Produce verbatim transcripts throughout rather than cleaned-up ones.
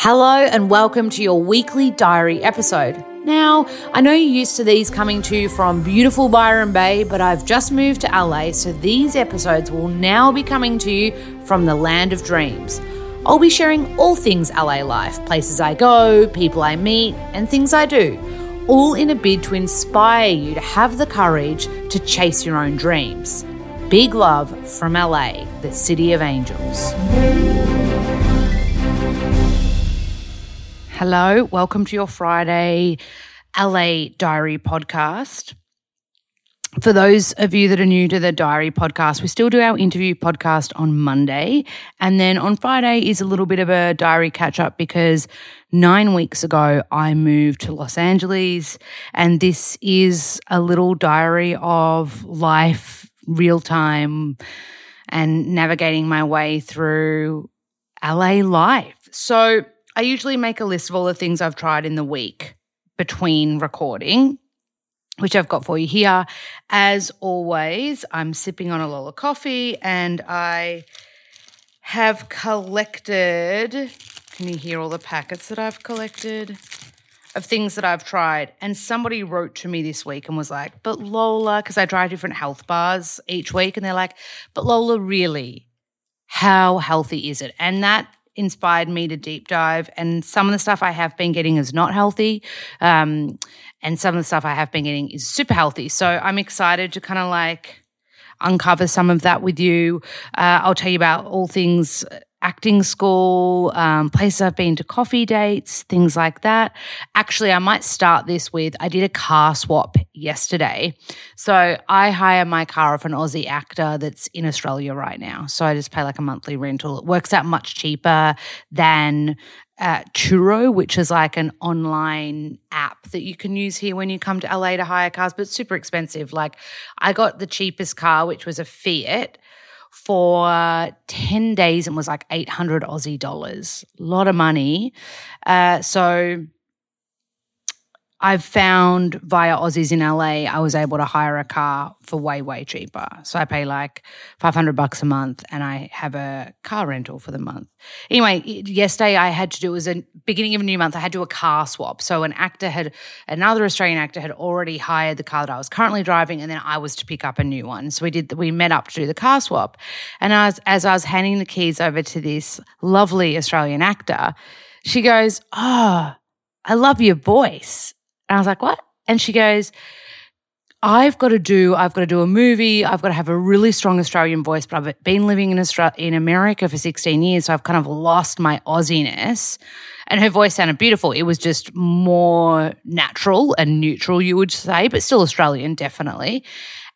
Hello and welcome to your weekly diary episode. Now, I know you're used to these coming to you from beautiful Byron Bay, but I've just moved to L A, so these episodes will now be coming to you from the land of dreams. I'll be sharing all things L A life, places I go, people I meet, and things I do, all in a bid to inspire you to have the courage to chase your own dreams. Big love from L A, the City of Angels. Hello, welcome to your Friday L A Diary podcast. For those of you that are new to the Diary podcast, we still do our interview podcast on Monday. And then on Friday is a little bit of a diary catch-up because nine weeks ago I moved to Los Angeles, and this is a little diary of life, real-time, and navigating my way through L A life. So I usually make a list of all the things I've tried in the week between recording, which I've got for you here. As always, I'm sipping on a lot of coffee and I have collected, can you hear all the packets that I've collected, of things that I've tried? And somebody wrote to me this week and was like, but Lola, because I try different health bars each week, and they're like, but Lola, really, how healthy is it? And that inspired me to deep dive, and some of the stuff I have been getting is not healthy, um, and some of the stuff I have been getting is super healthy. So I'm excited to kind of like uncover some of that with you. Uh, I'll tell you about all things acting school, um, places I've been to, coffee dates, things like that. Actually, I might start this with I did a car swap yesterday. So I hire my car off an Aussie actor that's in Australia right now. So I just pay like a monthly rental. It works out much cheaper than uh, Turo, which is like an online app that you can use here when you come to L A to hire cars, but it's super expensive. Like I got the cheapest car, which was a Fiat, for ten days and was like eight hundred Aussie dollars. A lot of money. Uh, so I've found via Aussies in L A, I was able to hire a car for way, way cheaper. So I pay like five hundred bucks a month and I have a car rental for the month. Anyway, yesterday I had to do, it was a beginning of a new month, I had to do a car swap. So an actor had, another Australian actor had already hired the car that I was currently driving, and then I was to pick up a new one. So we did, we met up to do the car swap. And as, as I was handing the keys over to this lovely Australian actor, she goes, oh, I love your voice. And I was like, what? And she goes, I've got to do, I've got to do a movie. I've got to have a really strong Australian voice, but I've been living in Australia, in America for sixteen years, so I've kind of lost my Aussiness. And her voice sounded beautiful. It was just more natural and neutral, you would say, but still Australian, definitely.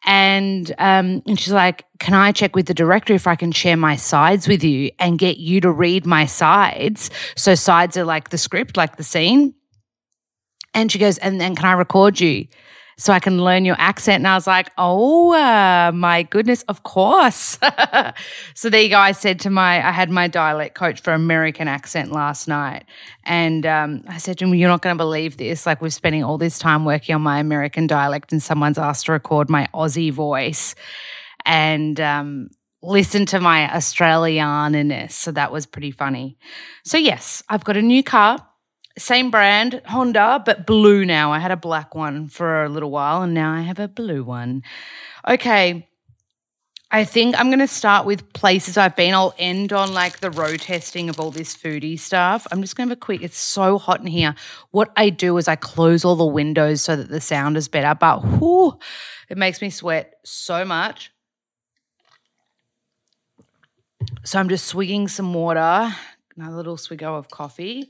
And um, and she's like, can I check with the director if I can share my sides with you and get you to read my sides? So sides are like the script, like the scene. And she goes, and then can I record you so I can learn your accent? And I was like, oh, uh, my goodness, of course. So there you go. I said to my, I had my dialect coach for American accent last night. And um, I said to him, you're not going to believe this. Like, we're spending all this time working on my American dialect and someone's asked to record my Aussie voice and um, listen to my Australian-ness. So that was pretty funny. So yes, I've got a new car. Same brand, Honda, but blue now. I had a black one for a little while and now I have a blue one. Okay, I think I'm going to start with places I've been. I'll end on like the road testing of all this foodie stuff. I'm just going to have a quick, it's so hot in here. What I do is I close all the windows so that the sound is better, but whew, it makes me sweat so much. So I'm just swigging some water, another little swiggo of coffee.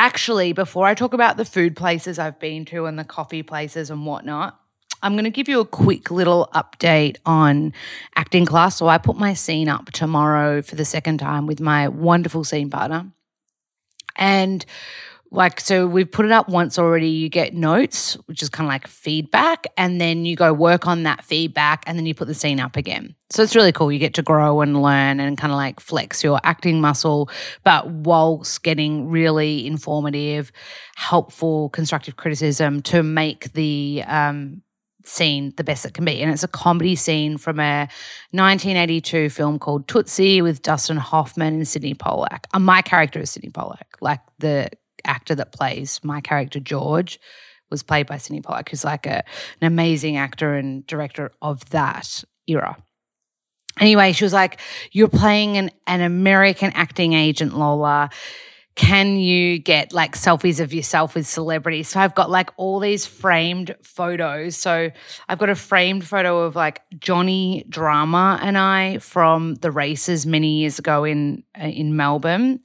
Actually, before I talk about the food places I've been to and the coffee places and whatnot, I'm going to give you a quick little update on acting class. So I put my scene up tomorrow for the second time with my wonderful scene partner. And like, so we've put it up once already. You get notes, which is kind of like feedback, and then you go work on that feedback and then you put the scene up again. So it's really cool. You get to grow and learn and kind of like flex your acting muscle, but whilst getting really informative, helpful, constructive criticism to make the um, scene the best it can be. And it's a comedy scene from a nineteen eighty-two film called Tootsie with Dustin Hoffman and Sydney Pollack. Uh, my character is Sydney Pollack. Like, the actor that plays my character, George, was played by Sydney Pollack, who's like a, an amazing actor and director of that era. Anyway, she was like, you're playing an, an American acting agent, Lola. Can you get like selfies of yourself with celebrities? So I've got like all these framed photos. So I've got a framed photo of like Johnny Drama and I from the races many years ago in in Melbourne.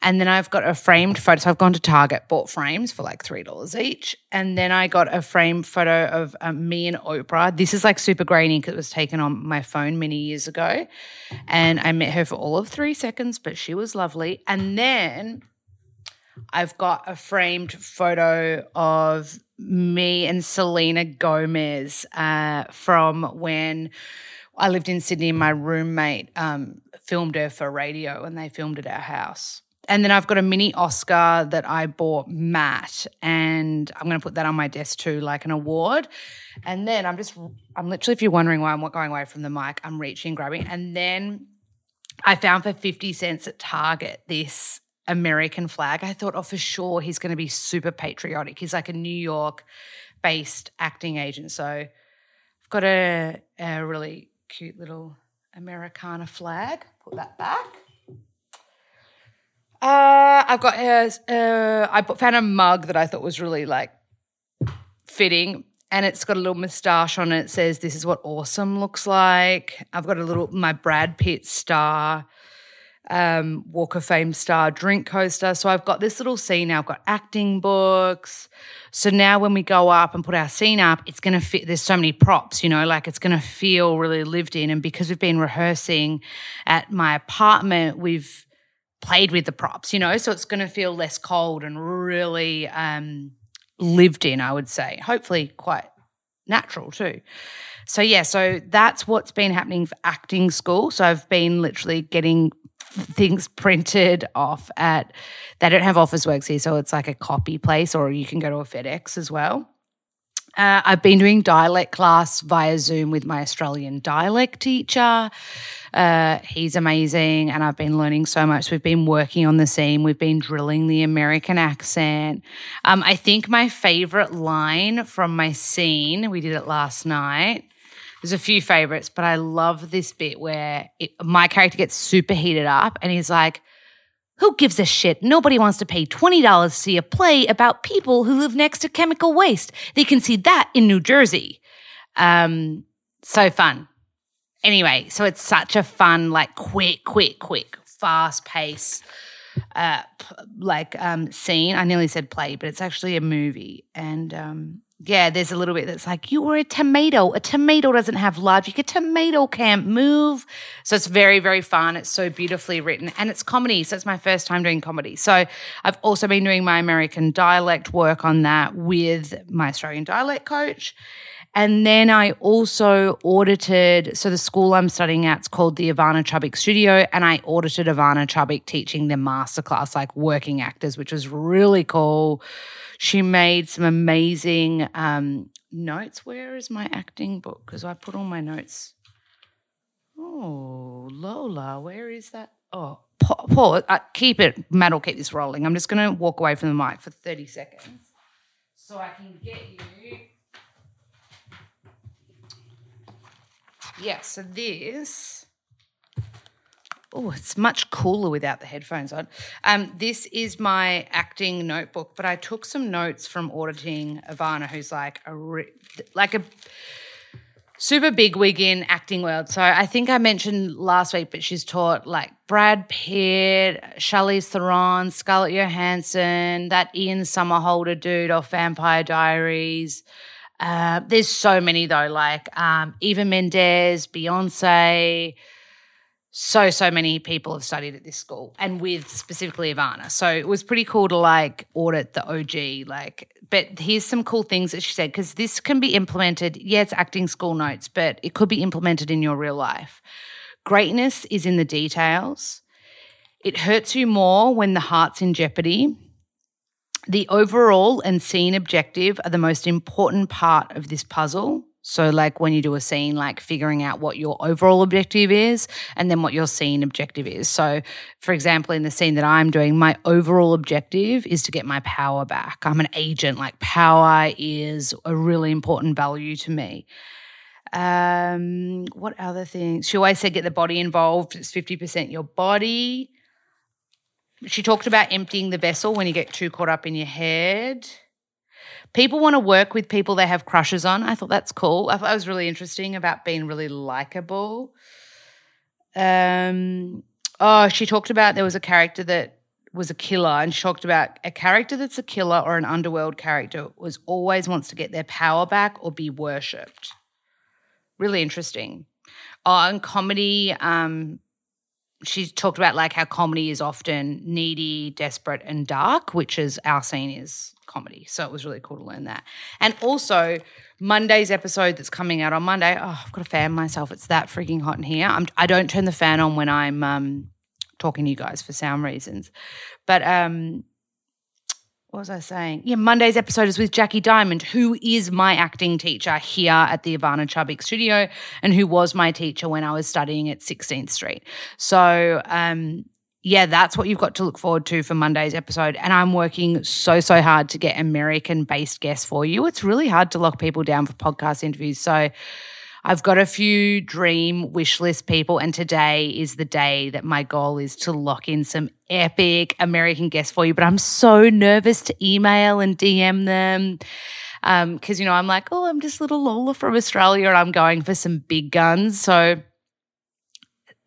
And then I've got a framed photo. So I've gone to Target, bought frames for like three dollars each. And then I got a framed photo of um, me and Oprah. This is like super grainy because it was taken on my phone many years ago. And I met her for all of three seconds, but she was lovely. And then I've got a framed photo of me and Selena Gomez uh, from when I lived in Sydney and my roommate um, filmed her for radio and they filmed at our house. And then I've got a mini Oscar that I bought Matt, and I'm going to put that on my desk too, like an award. And then I'm just – I'm literally, if you're wondering why I'm not going away from the mic, I'm reaching, grabbing. And then I found for fifty cents at Target this American flag. I thought, oh, for sure he's going to be super patriotic. He's like a New York-based acting agent. So I've got a, a really cute little Americana flag. Put that back. Uh, I've got uh, uh, I found a mug that I thought was really like fitting, and it's got a little moustache on it. It says, "This is what awesome looks like." I've got a little my Brad Pitt star, um, Walk of Fame star drink coaster. So I've got this little scene now. I've got acting books. So now when we go up and put our scene up, it's going to fit. There's so many props, you know, like it's going to feel really lived in. And because we've been rehearsing at my apartment, we've played with the props, you know, so it's going to feel less cold and really um, lived in, I would say, hopefully quite natural too. So, yeah, so that's what's been happening for acting school. So I've been literally getting things printed off at – they don't have Officeworks here, so it's like a copy place, or you can go to a FedEx as well. Uh, I've been doing dialect class via Zoom with my Australian dialect teacher. Uh, he's amazing, and I've been learning so much. We've been working on the scene. We've been drilling the American accent. Um, I think my favourite line from my scene, we did it last night. There's a few favourites, but I love this bit where it, my character gets super heated up and he's like, "Who gives a shit? Nobody wants to pay twenty dollars to see a play about people who live next to chemical waste. They can see that in New Jersey." Um, so fun. Anyway, so it's such a fun, like quick, quick, quick, fast pace, uh, like um, scene. I nearly said play, but it's actually a movie. And um, yeah, there's a little bit that's like, "You were a tomato. A tomato doesn't have logic. A tomato can't move." So it's very, very fun. It's so beautifully written, and it's comedy. So it's my first time doing comedy. So I've also been doing my American dialect work on that with my Australian dialect coach. And then I also audited, so the school I'm studying at is called the Ivana Chubbuck Studio, and I audited Ivana Chubbuck teaching the masterclass, like working actors, which was really cool. She made some amazing um, notes. Where is my acting book? Because I put all my notes. Oh, Lola, where is that? Oh, Paul, uh, keep it. Matt will keep this rolling. I'm just going to walk away from the mic for thirty seconds so I can get you. Yeah, so this, oh, it's much cooler without the headphones on. Um, this is my acting notebook, but I took some notes from auditing Ivana, who's like a re- like a super big wig in acting world. So I think I mentioned last week, but she's taught like Brad Pitt, Charlize Theron, Scarlett Johansson, that Ian Somerhalder dude off Vampire Diaries. Uh, there's so many though, like um, Eva Mendes, Beyonce, so, so many people have studied at this school, and with specifically Ivana. So it was pretty cool to like audit the O G, like, but here's some cool things that she said, because this can be implemented. Yeah, it's acting school notes, but it could be implemented in your real life. Greatness is in the details. It hurts you more when the heart's in jeopardy. The overall and scene objective are the most important part of this puzzle. So like when you do a scene, like figuring out what your overall objective is and then what your scene objective is. So for example, in the scene that I'm doing, my overall objective is to get my power back. I'm an agent, like power is a really important value to me. Um, what other things? She always said get the body involved, it's fifty percent your body. She talked about emptying the vessel when you get too caught up in your head. People want to work with people they have crushes on. I thought that's cool. I thought that was really interesting about being really likable. Um, oh, she talked about there was a character that was a killer, and she talked about a character that's a killer or an underworld character was always wants to get their power back or be worshipped. Really interesting. Oh, and comedy, um, she talked about like how comedy is often needy, desperate and dark, which is our scene is comedy. So it was really cool to learn that. And also Monday's episode that's coming out on Monday, oh, I've got to fan myself. It's that freaking hot in here. I'm, I don't turn the fan on when I'm um, talking to you guys for sound reasons. But um, what was I saying? Yeah, Monday's episode is with Jackie Diamond, who is my acting teacher here at the Ivana Chubbuck Studio and who was my teacher when I was studying at sixteenth street. So um, yeah, that's what you've got to look forward to for Monday's episode, and I'm working so, so hard to get American-based guests for you. It's really hard to lock people down for podcast interviews, so I've got a few dream wish list people, and today is the day that my goal is to lock in some epic American guests for you, but I'm so nervous to email and D M them because, um, you know, I'm like, oh, I'm just little Lola from Australia and I'm going for some big guns. So,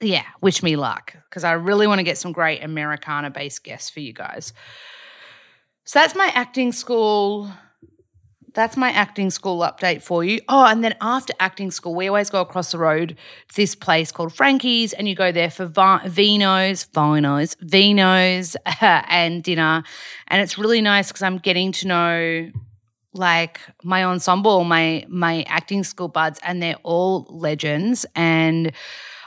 yeah, wish me luck because I really want to get some great Americana-based guests for you guys. So that's my acting school. That's my acting school update for you. Oh, and then after acting school, we always go across the road to this place called Frankie's, and you go there for vi- vinos, vinos, vinos uh, and dinner. And it's really nice because I'm getting to know like my ensemble, my my acting school buds, and they're all legends. And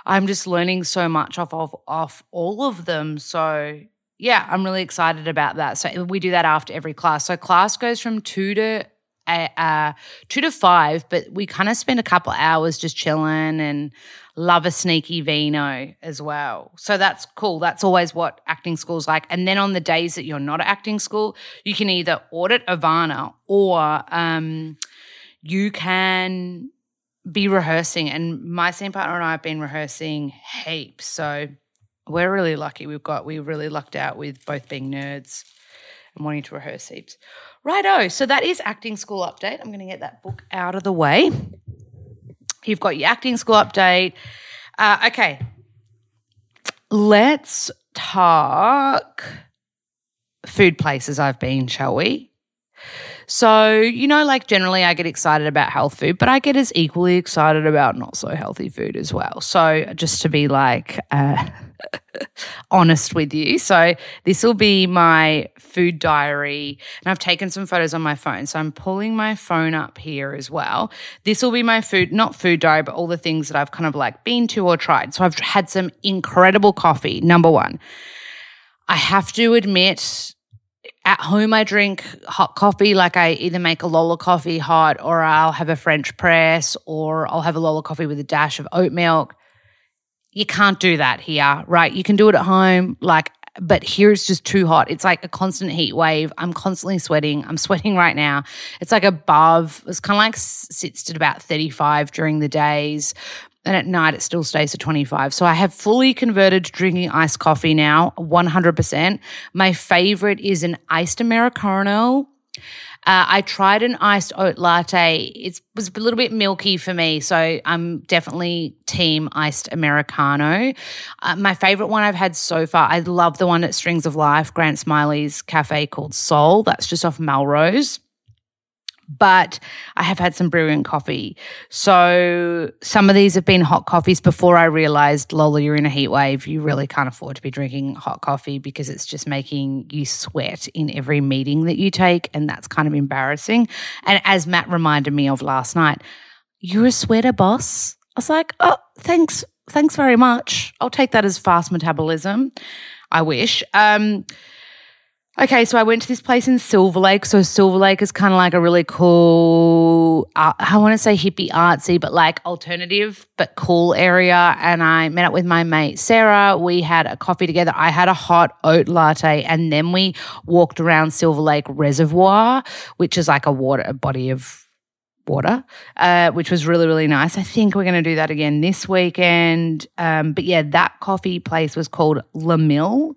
I'm just learning so much off of off all of them. So yeah, I'm really excited about that. So we do that after every class. So class goes from two to Uh, two to five, but we kind of spend a couple of hours just chilling and love a sneaky vino as well. So that's cool. That's always what acting school's like. And then on the days that you're not at acting school, you can either audit Ivana or um, you can be rehearsing. And my scene partner and I have been rehearsing heaps. So we're really lucky. We've got, we really lucked out with both being nerds and wanting to rehearse heaps. Righto, so that is acting school update. I'm going to get that book out of the way. You've got your acting school update. Uh, okay, let's talk food places I've been, shall we? So, you know, like generally I get excited about health food, but I get as equally excited about not so healthy food as well. So just to be like uh, honest with you. So this will be my food diary, and I've taken some photos on my phone. So I'm pulling my phone up here as well. This will be my food, not food diary, but all the things that I've kind of like been to or tried. So I've had some incredible coffee, number one. I have to admit, at home I drink hot coffee, like I either make a Lola coffee hot or I'll have a French press or I'll have a Lola coffee with a dash of oat milk. You can't do that here, right? You can do it at home, like, but here it's just too hot. It's like a constant heat wave. I'm constantly sweating. I'm sweating right now. It's like above, it's kind of like sits at about thirty-five during the days, and at night it still stays at twenty-five. So I have fully converted to drinking iced coffee now, one hundred percent. My favourite is an iced Americano. Uh, I tried an iced oat latte. It was a little bit milky for me, so I'm definitely team iced Americano. Uh, my favourite one I've had so far, I love the one at Strings of Life, Grant Smiley's cafe called Soul. That's just off Melrose. But I have had some brewing coffee. So some of these have been hot coffees before I realised, Lola, you're in a heat wave. You really can't afford to be drinking hot coffee because it's just making you sweat in every meeting that you take, and that's kind of embarrassing. And as Matt reminded me of last night, you're a sweater, boss. I was like, oh, thanks, thanks very much. I'll take that as fast metabolism. I wish. Um Okay, so I went to this place in Silver Lake. So Silver Lake is kind of like a really cool, uh, I want to say hippie artsy, but like alternative but cool area. And I met up with my mate Sarah. We had a coffee together. I had a hot oat latte, and then we walked around Silver Lake Reservoir, which is like a water, a body of water, uh, which was really, really nice. I think we're going to do that again this weekend. Um, but yeah, that coffee place was called La Mill,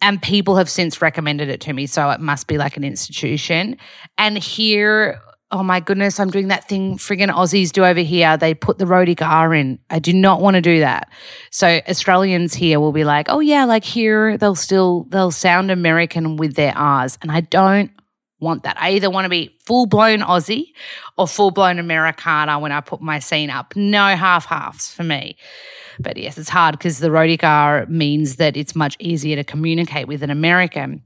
and people have since recommended it to me, so it must be like an institution. And here, oh my goodness, I'm doing that thing friggin' Aussies do over here. They put the rhodigara in. I do not want to do that. So Australians here will be like, oh yeah, like here they'll still, they'll sound American with their R's, and I don't want that. I either want to be full-blown Aussie or full-blown Americana when I put my scene up. No half-halves for me. But yes, it's hard because the Rhodigara means that it's much easier to communicate with an American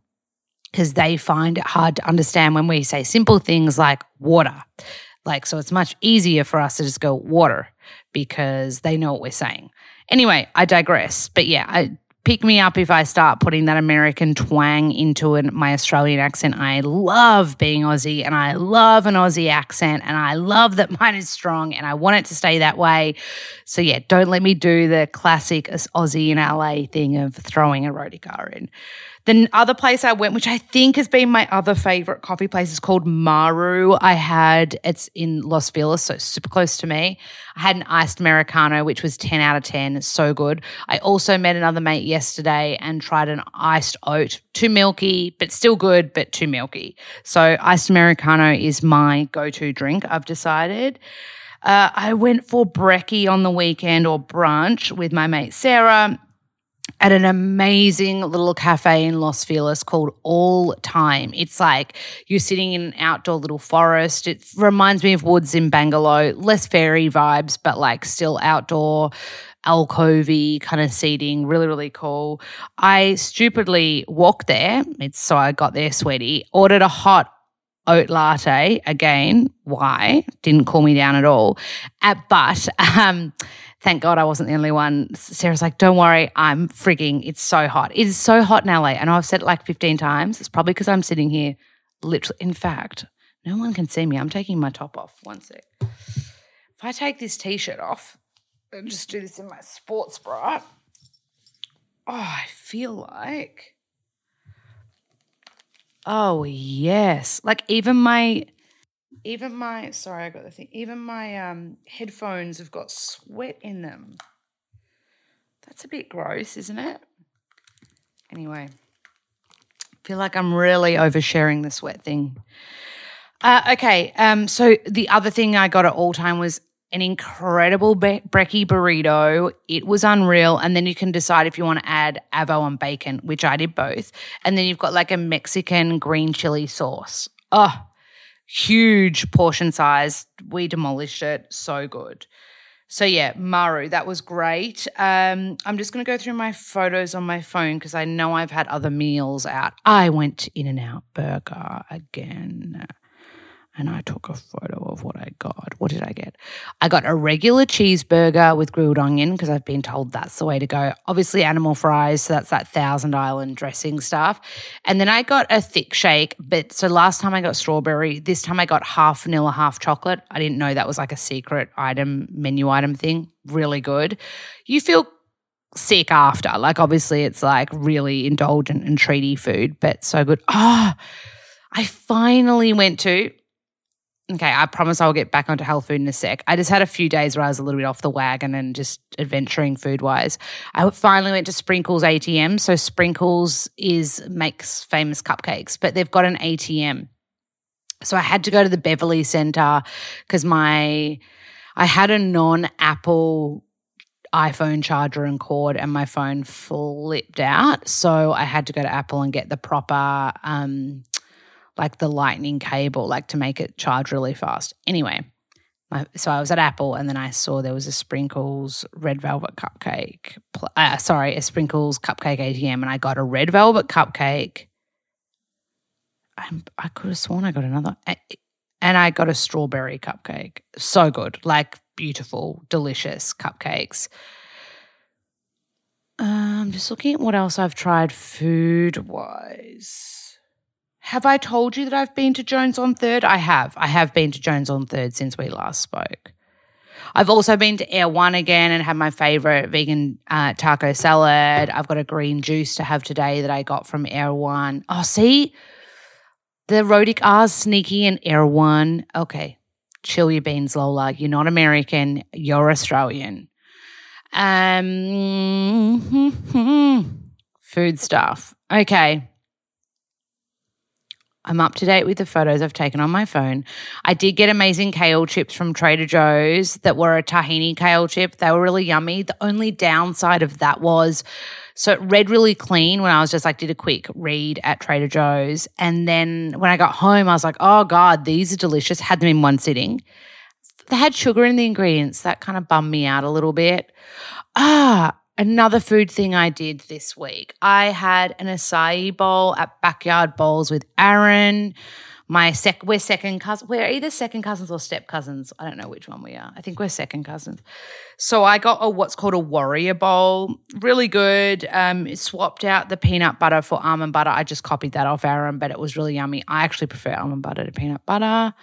because they find it hard to understand when we say simple things like water. Like, so it's much easier for us to just go water because they know what we're saying. Anyway, I digress. But yeah, I pick me up if I start putting that American twang into an, my Australian accent. I love being Aussie, and I love an Aussie accent, and I love that mine is strong, and I want it to stay that way. So yeah, don't let me do the classic Aussie in L A thing of throwing a rhodigara in. The other place I went, which I think has been my other favourite coffee place, is called Maru. I had, it's in Los Feliz, so super close to me. I had an iced Americano, which was ten out of ten, so good. I also met another mate yesterday and tried an iced oat, too milky, but still good, but too milky. So iced Americano is my go-to drink, I've decided. Uh, I went for brekkie on the weekend, or brunch, with my mate Sarah at an amazing little cafe in Los Feliz called All Time. It's like you're sitting in an outdoor little forest. It reminds me of woods in Bangalore, less fairy vibes, but like still outdoor, alcovey kind of seating, really, really cool. I stupidly walked there. It's so I got there, sweaty, ordered a hot oat latte again. Why? Didn't cool me down at all. Uh, but um, thank God I wasn't the only one. Sarah's like, don't worry, I'm frigging, it's so hot. It is so hot in L A. I know I've said it like fifteen times. It's probably because I'm sitting here literally. In fact, no one can see me. I'm taking my top off. One sec. If I take this T-shirt off and just do this in my sports bra, oh, I feel like... Oh yes, like even my, even my, sorry I got the thing, even my um, headphones have got sweat in them. That's a bit gross, isn't it? Anyway, I feel like I'm really oversharing the sweat thing. Uh, okay, um, so the other thing I got at All Time was an incredible be- brekkie burrito. It was unreal. And then you can decide if you want to add avo and bacon, which I did both. And then you've got like a Mexican green chili sauce. Oh, huge portion size. We demolished it. So good. So yeah, Maru, that was great. Um, I'm just going to go through my photos on my phone because I know I've had other meals out. I went to In-N-Out Burger again. And I took a photo of what I got. What did I get? I got a regular cheeseburger with grilled onion because I've been told that's the way to go. Obviously animal fries, so that's that Thousand Island dressing stuff. And then I got a thick shake. But so last time I got strawberry. This time I got half vanilla, half chocolate. I didn't know that was like a secret item, menu item thing. Really good. You feel sick after. Like obviously it's like really indulgent and treaty food, but so good. Oh, I finally went to... Okay, I promise I'll get back onto health food in a sec. I just had a few days where I was a little bit off the wagon and just adventuring food-wise. I finally went to Sprinkles A T M. So Sprinkles is makes famous cupcakes, but they've got an A T M. So I had to go to the Beverly Center because my I had a non-Apple iPhone charger and cord, and my phone flipped out. So I had to go to Apple and get the proper um, – like the lightning cable, like to make it charge really fast. Anyway, my, so I was at Apple and then I saw there was a Sprinkles red velvet cupcake, uh, sorry, a Sprinkles cupcake A T M, and I got a red velvet cupcake. I'm, I could have sworn I got another, and I got a strawberry cupcake. So good, like beautiful, delicious cupcakes. I'm um, just looking at what else I've tried food-wise. Have I told you that I've been to Jones on Third? I have. I have been to Jones on Third since we last spoke. I've also been to Erewhon again and had my favourite vegan uh, taco salad. I've got a green juice to have today that I got from Erewhon. Oh, see? The Rodic R's sneaky in Erewhon. Okay, chill your beans, Lola. You're not American. You're Australian. Um, food stuff. Okay. I'm up to date with the photos I've taken on my phone. I did get amazing kale chips from Trader Joe's that were a tahini kale chip. They were really yummy. The only downside of that was, so it read really clean when I was just like did a quick read at Trader Joe's. And then when I got home, I was like, oh, God, these are delicious. Had them in one sitting. They had sugar in the ingredients. That kind of bummed me out a little bit. Ah, another food thing I did this week, I had an acai bowl at Backyard Bowls with Aaron. My sec, we're second cousins. We're either second cousins or step cousins. I don't know which one we are. I think we're second cousins. So I got a what's called a warrior bowl. Really good. Um, it swapped out the peanut butter for almond butter. I just copied that off Aaron, but it was really yummy. I actually prefer almond butter to peanut butter.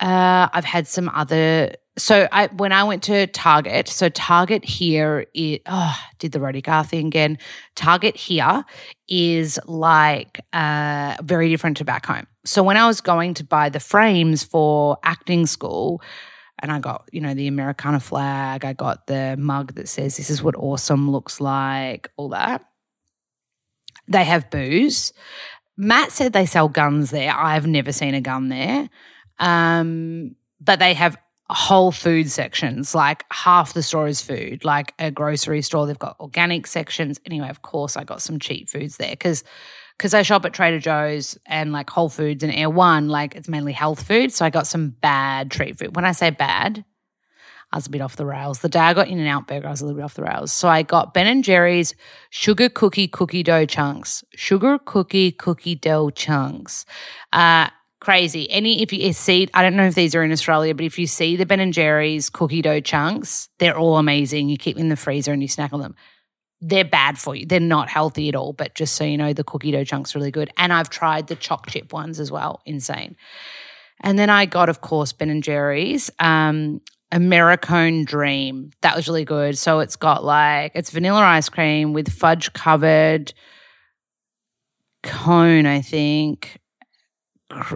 Uh, I've had some other. So I when I went to Target, so Target here, it, oh, did the Rodic R thing again. Target here is like uh, very different to back home. So when I was going to buy the frames for acting school, and I got, you know, the Americana flag, I got the mug that says this is what awesome looks like, all that. They have booze. Matt said they sell guns there. I've never seen a gun there. Um, but they have whole food sections, like half the store is food, like a grocery store. They've got organic sections. Anyway, of course, I got some cheap foods there because I shop at Trader Joe's and like Whole Foods and Air One, like it's mainly health food. So I got some bad treat food. When I say bad, I was a bit off the rails. The day I got In-N-Out Burger, I was a little bit off the rails. So I got Ben and Jerry's sugar cookie cookie dough chunks, sugar cookie cookie dough chunks. Uh, Crazy. Any, if you see, I don't know if these are in Australia, but if you see the Ben and Jerry's cookie dough chunks, they're all amazing. You keep them in the freezer and you snack on them. They're bad for you. They're not healthy at all, but just so you know, the cookie dough chunks are really good. And I've tried the choc chip ones as well. Insane. And then I got, of course, Ben and Jerry's um, Americone Dream. That was really good. So it's got like, it's vanilla ice cream with fudge covered cone, I think.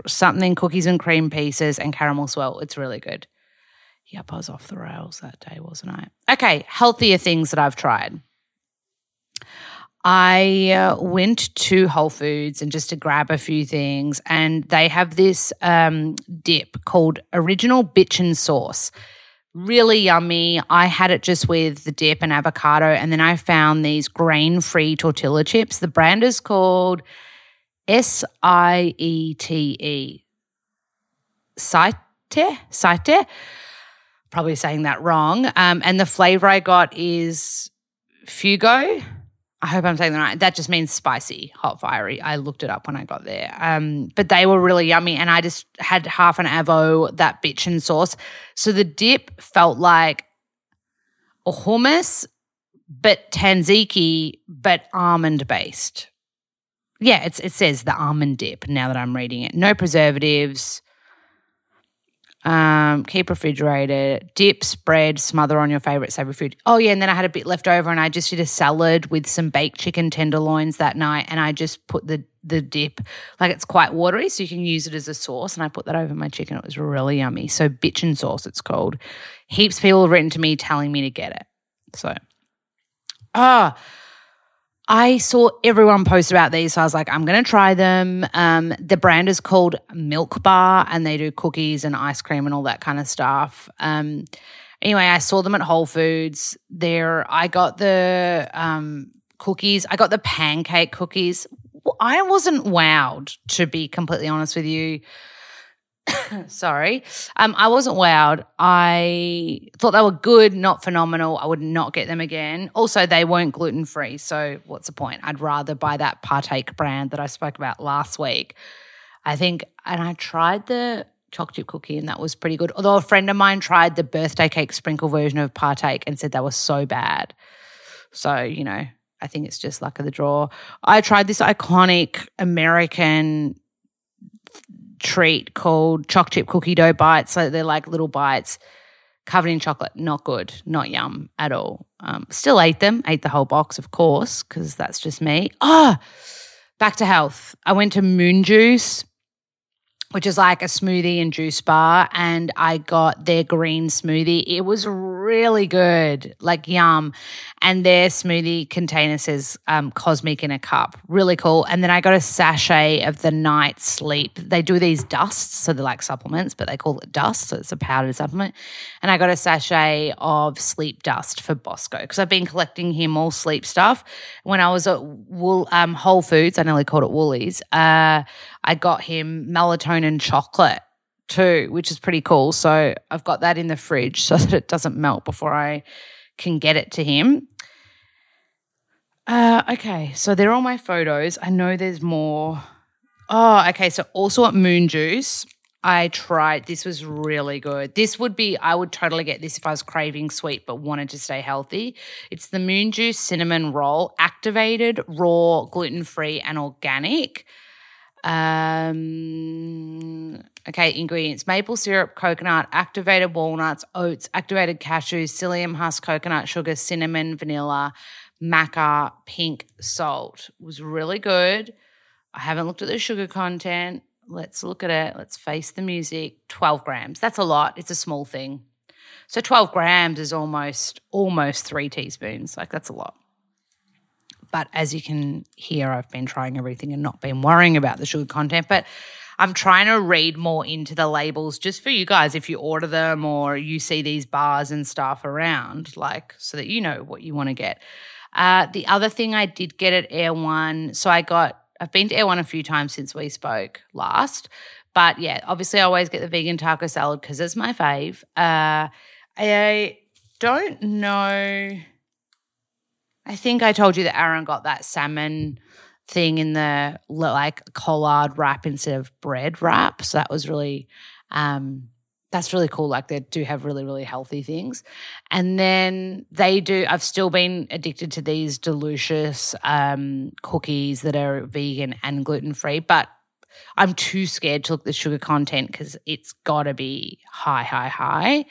Something cookies and cream pieces and caramel swirl. It's really good. Yep, I was off the rails that day, wasn't I? Okay, healthier things that I've tried. I uh, went to Whole Foods and just to grab a few things, and they have this um, dip called Original Bitchin' Sauce. Really yummy. I had it just with the dip and avocado, and then I found these grain-free tortilla chips. The brand is called S I E T E, Saite, Saite, probably saying that wrong. Um, and the flavour I got is Fugo. I hope I'm saying that right. That just means spicy, hot, fiery. I looked it up when I got there. Um, but they were really yummy, and I just had half an avo, that bitchin' sauce. So the dip felt like a hummus but tanziki but almond-based. Yeah, it's, it says the almond dip now that I'm reading it. No preservatives, um, keep refrigerated, dip, spread, smother on your favourite savoury food. Oh, yeah, and then I had a bit left over and I just did a salad with some baked chicken tenderloins that night, and I just put the, the dip, like it's quite watery so you can use it as a sauce, and I put that over my chicken. It was really yummy. So bitchin' sauce it's called. Heaps of people have written to me telling me to get it. So, ah. I saw everyone post about these, so I was like, I'm going to try them. Um, the brand is called Milk Bar, and they do cookies and ice cream and all that kind of stuff. Um, anyway, I saw them at Whole Foods. There, I got the um, cookies. I got the pancake cookies. I wasn't wowed, to be completely honest with you. Sorry. Um, I wasn't wowed. I thought they were good, not phenomenal. I would not get them again. Also, they weren't gluten-free, so what's the point? I'd rather buy that Partake brand that I spoke about last week. I think – and I tried the choc chip cookie and that was pretty good, although a friend of mine tried the birthday cake sprinkle version of Partake and said they were so bad. So, you know, I think it's just luck of the draw. I tried this iconic American – treat called choc chip cookie dough bites. So they're like little bites covered in chocolate. Not good, not yum at all. Um, still ate them, ate the whole box, of course, because that's just me. Oh, back to health. I went to Moon Juice, which is like a smoothie and juice bar, and I got their green smoothie. It was really good, like yum. And their smoothie container says um, cosmic in a cup. Really cool. And then I got a sachet of the night sleep. They do these dusts, so they're like supplements, but they call it dust, so it's a powdered supplement. And I got a sachet of sleep dust for Bosco because I've been collecting him all sleep stuff. When I was at Wool, um, Whole Foods, I nearly called it Woolies, uh, I got him melatonin chocolate too, which is pretty cool. So I've got that in the fridge so that it doesn't melt before I can get it to him. Uh, okay, so they're all my photos. I know there's more. Oh, okay, so also at Moon Juice, I tried, this was really good. This would be, I would totally get this if I was craving sweet but wanted to stay healthy. It's the Moon Juice Cinnamon Roll, activated, raw, gluten-free and organic. Um, okay, ingredients, maple syrup, coconut, activated walnuts, oats, activated cashews, psyllium husk, coconut sugar, cinnamon, vanilla, maca, pink salt. It was really good. I haven't looked at the sugar content. Let's look at it. Let's face the music. twelve grams. That's a lot. It's a small thing. So twelve grams is almost almost three teaspoons. Like that's a lot. But as you can hear, I've been trying everything and not been worrying about the sugar content. But I'm trying to read more into the labels just for you guys if you order them or you see these bars and stuff around, like so that you know what you want to get. Uh, the other thing I did get at Erewhon, so I got – I've been to Erewhon a few times since we spoke last. But, yeah, obviously I always get the vegan taco salad because it's my fave. Uh, I don't know – I think I told you that Aaron got that salmon thing in the like collard wrap instead of bread wrap. So that was really um, – that's really cool. Like they do have really, really healthy things. And then they do – I've still been addicted to these delicious um, cookies that are vegan and gluten-free, but I'm too scared to look at the sugar content because it's got to be high, high, high.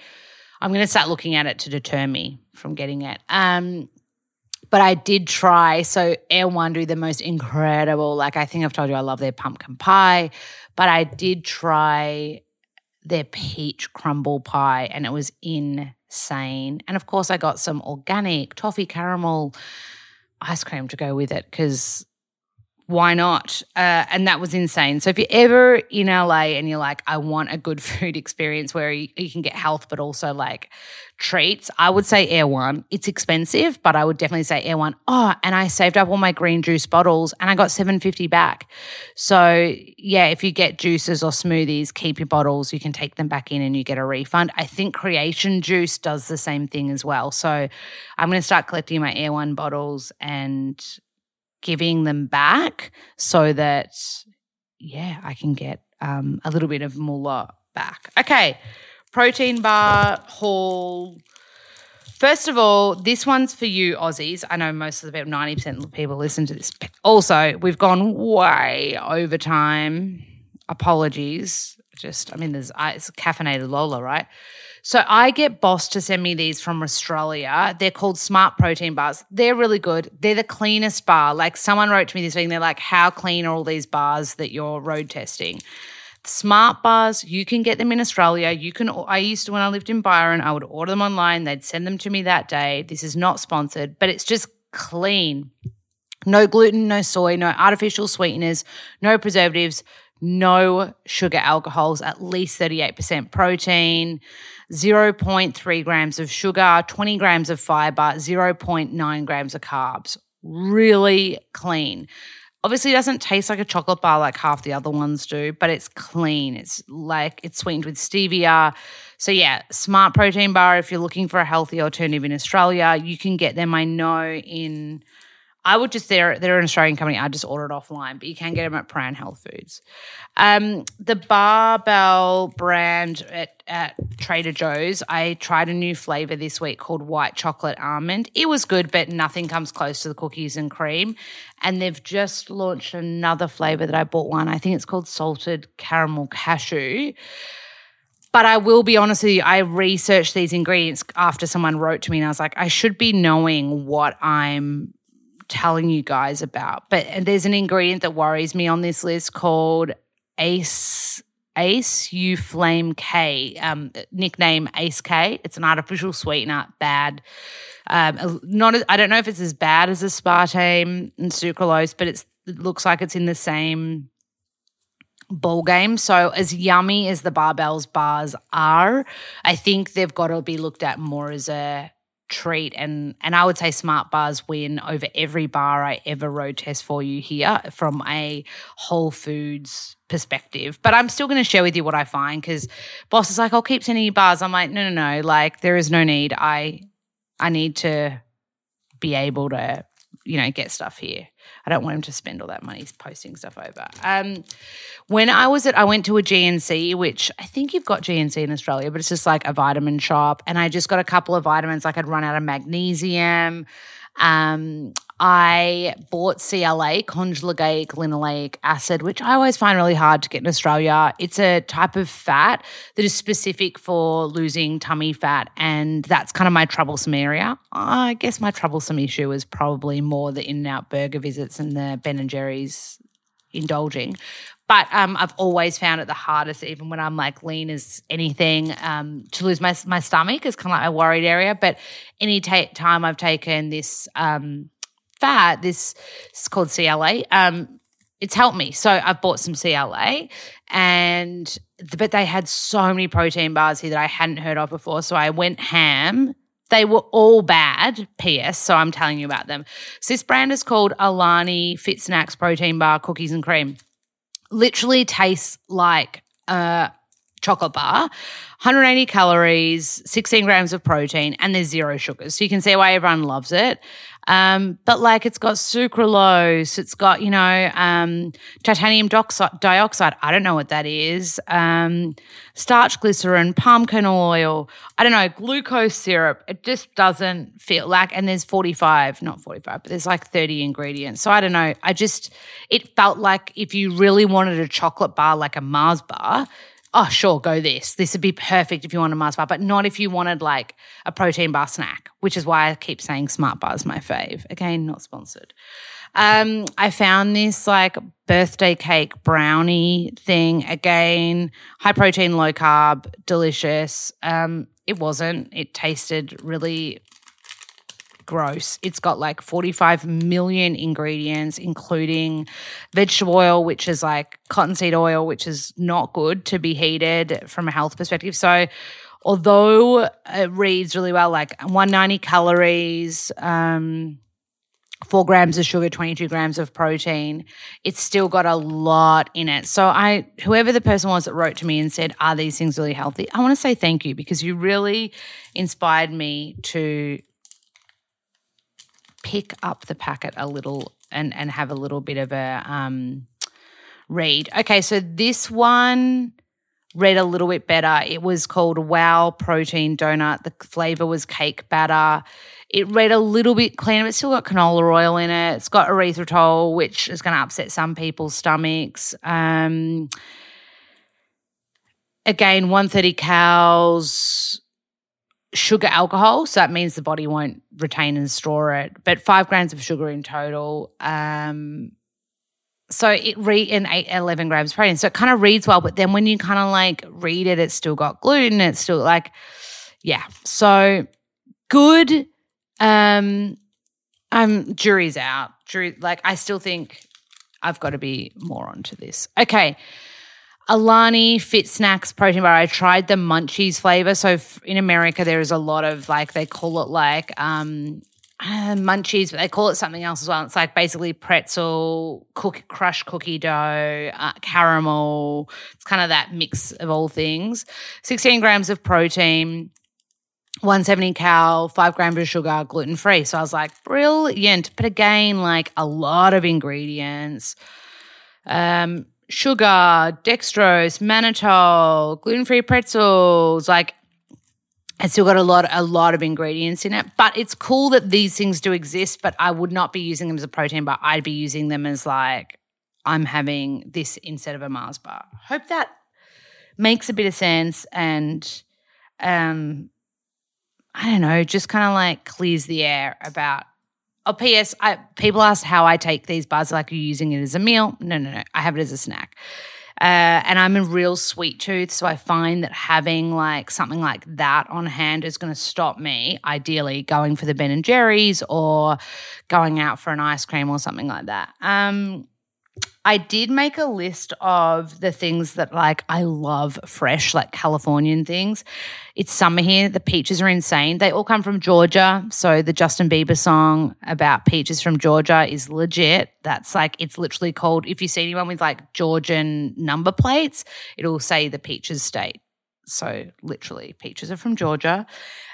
I'm going to start looking at it to deter me from getting it. Um But I did try, so Erewhon do the most incredible, like I think I've told you I love their pumpkin pie, but I did try their peach crumble pie and it was insane. And, of course, I got some organic toffee caramel ice cream to go with it because why not? Uh, and that was insane. So if you're ever in L A and you're like, I want a good food experience where you, you can get health but also like treats, I would say Erewhon. It's expensive, but I would definitely say Erewhon. Oh, and I saved up all my green juice bottles and I got seven fifty back. So, yeah, if you get juices or smoothies, keep your bottles. You can take them back in and you get a refund. I think Creation Juice does the same thing as well. So I'm going to start collecting my Erewhon bottles and – giving them back so that, yeah, I can get um, a little bit of moolah back. Okay, protein bar haul. First of all, this one's for you Aussies. I know most of the people, ninety percent of people listen to this. Also, we've gone way over time. Apologies. Just, I mean, there's it's caffeinated Lola, right? So I get Boss to send me these from Australia. They're called Smart Protein Bars. They're really good. They're the cleanest bar. Like someone wrote to me this week and they're like, how clean are all these bars that you're road testing? Smart bars, you can get them in Australia. You can. I used to, when I lived in Byron, I would order them online. They'd send them to me that day. This is not sponsored, but it's just clean. No gluten, no soy, no artificial sweeteners, no preservatives, no sugar alcohols, at least thirty-eight percent protein, zero point three grams of sugar, twenty grams of fiber, zero point nine grams of carbs. Really clean. Obviously it doesn't taste like a chocolate bar like half the other ones do, but it's clean. It's like it's sweetened with stevia. So, yeah, Smart Protein Bar, if you're looking for a healthy alternative in Australia, you can get them, I know, in I would just, they're, they're an Australian company. I just ordered offline, but you can get them at Pran Health Foods. Um, the Barbell brand at, at Trader Joe's, I tried a new flavour this week called White Chocolate Almond. It was good, but nothing comes close to the cookies and cream. And they've just launched another flavour that I bought one. I think it's called Salted Caramel Cashew. But I will be honest with you, I researched these ingredients after someone wrote to me and I was like, I should be knowing what I'm telling you guys about. But there's an ingredient that worries me on this list called Ace Ace U Flame K, um, nickname Ace K. It's an artificial sweetener, bad. Um, not as, I don't know if it's as bad as aspartame and sucralose, but it's, it looks like it's in the same ball game. So as yummy as the Barbell's bars are, I think they've got to be looked at more as a treat, and and I would say Smart Bars win over every bar I ever road test for you here from a Whole Foods perspective. But I'm still going to share with you what I find, because boss is like, I'll keep sending you bars. I'm like, no, no, no, like there is no need. I I need to be able to, you know, get stuff here. I don't want him to spend all that money posting stuff over. Um, when I was at, I went to a G N C, which I think you've got G N C in Australia, but it's just like a vitamin shop. And I just got a couple of vitamins. Like I'd run out of magnesium. Um, I bought C L A, conjugate linoleic acid, which I always find really hard to get in Australia. It's a type of fat that is specific for losing tummy fat, and that's kind of my troublesome area. I guess my troublesome issue is probably more the In-N-Out Burger visits and the Ben and Jerry's indulging. But um, I've always found it the hardest, even when I'm like lean as anything, um, to lose my my stomach is kind of like my worried area. But any t- time I've taken this um, fat, this is called C L A, um, it's helped me. So I've bought some C L A, and but they had so many protein bars here that I hadn't heard of before. So I went ham. They were all bad, P S, so I'm telling you about them. So this brand is called Alani Fit Snacks Protein Bar Cookies and Cream. Literally tastes like a chocolate bar, one hundred eighty calories, sixteen grams of protein, and there's zero sugars. So you can see why everyone loves it. Um, but, like, it's got sucralose. It's got, you know, um, titanium dioxide. I don't know what that is. Um, starch glycerin, palm kernel oil. I don't know, glucose syrup. It just doesn't feel like – and there's forty-five, not forty-five, but there's like thirty ingredients. So I don't know. I just – it felt like if you really wanted a chocolate bar like a Mars bar – oh, sure, go this. This would be perfect if you want a Mars bar, but not if you wanted like a protein bar snack, which is why I keep saying Smart Bar's my fave. Again, not sponsored. Um, I found this like birthday cake brownie thing. Again, high protein, low carb, delicious. Um, it wasn't. It tasted really gross. It's got like forty-five million ingredients, including vegetable oil, which is like cottonseed oil, which is not good to be heated from a health perspective. So although it reads really well, like one hundred ninety calories, um, four grams of sugar, twenty-two grams of protein, it's still got a lot in it. So I, whoever the person was that wrote to me and said, are these things really healthy? I want to say thank you, because you really inspired me to pick up the packet a little and, and have a little bit of a um, read. Okay, so this one read a little bit better. It was called Wow Protein Donut. The flavour was cake batter. It read a little bit cleaner, but it's still got canola oil in it. It's got erythritol, which is going to upset some people's stomachs. Um, again, one hundred thirty calories. Sugar alcohol, so that means the body won't retain and store it, but five grams of sugar in total. Um, so it read in eight, eleven grams protein. So it kind of reads well, but then when you kind of like read it, it's still got gluten. It's still like, yeah. So good. Um, um, jury's out. Jury, like I still think I've got to be more onto this. Okay. Alani Fit Snacks Protein Bar. I tried the Munchies flavour. So f- in America there is a lot of like they call it like um, uh, Munchies, but they call it something else as well. It's like basically pretzel, cook, crushed cookie dough, uh, caramel. It's kind of that mix of all things. sixteen grams of protein. one seventy cal, five grams of sugar, gluten-free. So I was like, brilliant. But again, like a lot of ingredients, um, sugar, dextrose, mannitol, gluten-free pretzels, like it's still got a lot, a lot of ingredients in it. But it's cool that these things do exist, but I would not be using them as a protein bar. I'd be using them as like I'm having this instead of a Mars bar. Hope that makes a bit of sense and um I don't know, just kind of like clears the air about – oh, P S, I, people ask how I take these bars, like, are you using it as a meal? No, no, no, I have it as a snack. Uh, and I'm a real sweet tooth, so I find that having like something like that on hand is going to stop me ideally going for the Ben and Jerry's or going out for an ice cream or something like that. Um I did make a list of the things that, like, I love fresh, like Californian things. It's summer here. The peaches are insane. They all come from Georgia. So the Justin Bieber song about peaches from Georgia is legit. That's like, it's literally called, if you see anyone with like Georgian number plates, it'll say the Peaches State. So literally peaches are from Georgia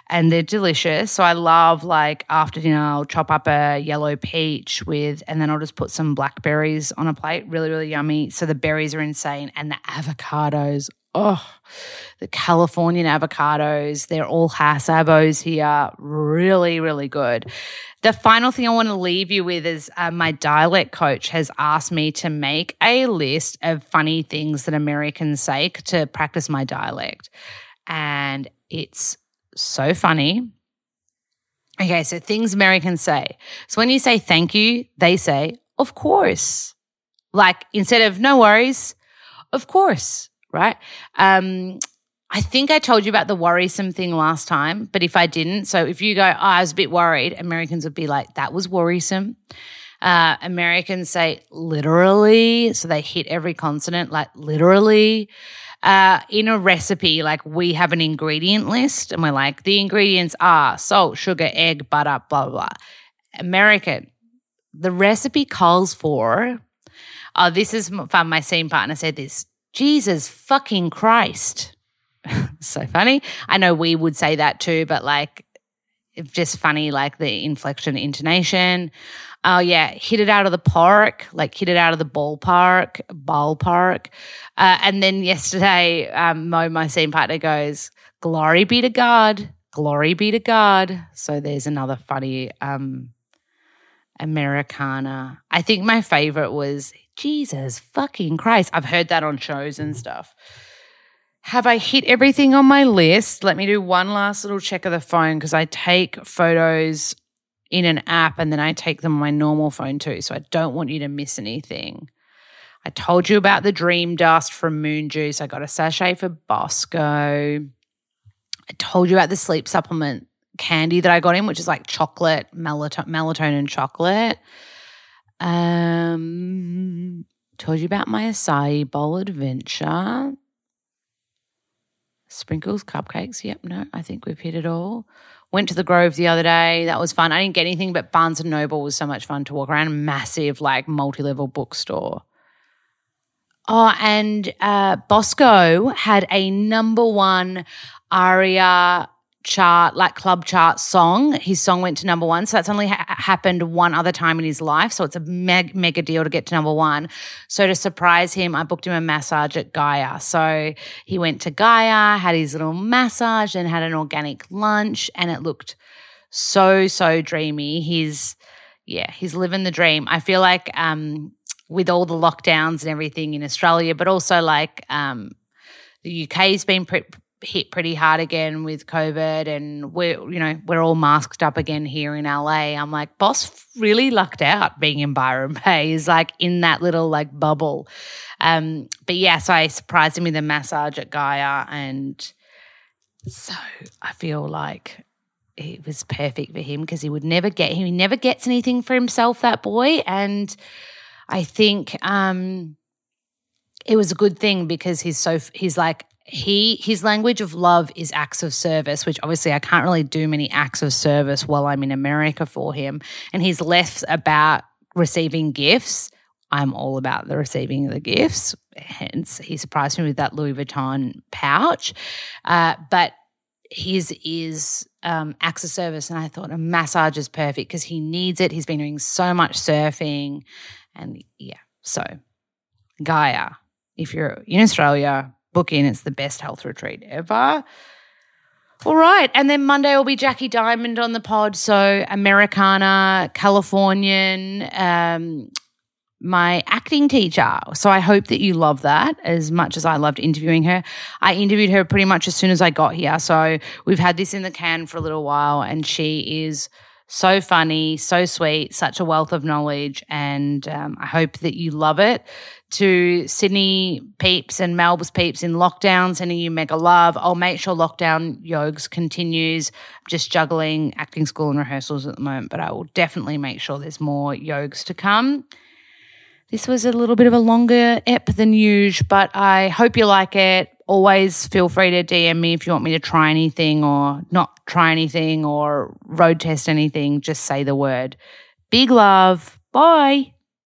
and they're delicious. So I love, like, after dinner I'll chop up a yellow peach with, and then I'll just put some blackberries on a plate. Really, really yummy. So the berries are insane, and the avocados, oh, the Californian avocados, they're all Hass avos here. Really, really good. The final thing I want to leave you with is uh, my dialect coach has asked me to make a list of funny things that Americans say to practice my dialect, and it's so funny. Okay, so things Americans say. So when you say thank you, they say, of course. Like, instead of no worries, of course, right? Um, I think I told you about the worrisome thing last time, but if I didn't, so if you go, oh, I was a bit worried, Americans would be like, that was worrisome. Uh, Americans say literally, so they hit every consonant, like literally. Uh, in a recipe, like, we have an ingredient list and we're like, the ingredients are salt, sugar, egg, butter, blah, blah, blah. American, the recipe calls for, oh, this is fun, my scene partner said this, Jesus fucking Christ. So funny. I know we would say that too, but like, it's just funny, like the inflection, intonation. Oh, yeah, hit it out of the park, like hit it out of the ballpark, ballpark. Uh, and then yesterday, um, Mo, my scene partner, goes, glory be to God, glory be to God. So there's another funny um, Americana. I think my favourite was, Jesus fucking Christ. I've heard that on shows and stuff. Have I hit everything on my list? Let me do one last little check of the phone because I take photos in an app and then I take them on my normal phone too, so I don't want you to miss anything. I told you about the dream dust from Moon Juice. I got a sachet for Bosco. I told you about the sleep supplement candy that I got in, which is like chocolate, melato- melatonin chocolate. Um, told you about my acai bowl adventure. Sprinkles, cupcakes, yep, no, I think we've hit it all. Went to the Grove the other day. That was fun. I didn't get anything, but Barnes and Noble was so much fun to walk around. Massive, like, multi-level bookstore. Oh, and uh, Bosco had a number one ARIA chart, like club chart song. His song went to number one, so that's only ha- happened one other time in his life, so it's a meg- mega deal to get to number one. So to surprise him, I booked him a massage at Gaia. So he went to Gaia, had his little massage and had an organic lunch, and it looked so, so dreamy. He's, yeah, he's living the dream. I feel like um, with all the lockdowns and everything in Australia, but also like um, the U K's been pretty hit pretty hard again with COVID, and we're, you know, we're all masked up again here in L A. I'm like, boss really lucked out being in Byron Bay. He's like in that little like bubble. Um, but yeah, so I surprised him with a massage at Gaia, and so I feel like it was perfect for him because he would never get, he never gets anything for himself, that boy. And I think um, it was a good thing because he's so, he's like, He his language of love is acts of service, which obviously I can't really do many acts of service while I'm in America for him. And he's less about receiving gifts. I'm all about the receiving of the gifts. Hence, he surprised me with that Louis Vuitton pouch. Uh, but his is um, acts of service, and I thought a massage is perfect because he needs it. He's been doing so much surfing, and yeah, so Gaia, if you're in Australia, book in. It's the best health retreat ever. All right, and then Monday will be Jackie Diamond on the pod, so Americana, Californian, um, my acting teacher. So I hope that you love that as much as I loved interviewing her. I interviewed her pretty much as soon as I got here, so we've had this in the can for a little while, and she is so funny, so sweet, such a wealth of knowledge, and um, I hope that you love it. To Sydney peeps and Melbourne's peeps in lockdown, sending you mega love. I'll make sure lockdown yogs continues. I'm just juggling acting school and rehearsals at the moment, but I will definitely make sure there's more yogs to come. This was a little bit of a longer ep than usual, but I hope you like it. Always feel free to D M me if you want me to try anything or not try anything or road test anything. Just say the word. Big love. Bye.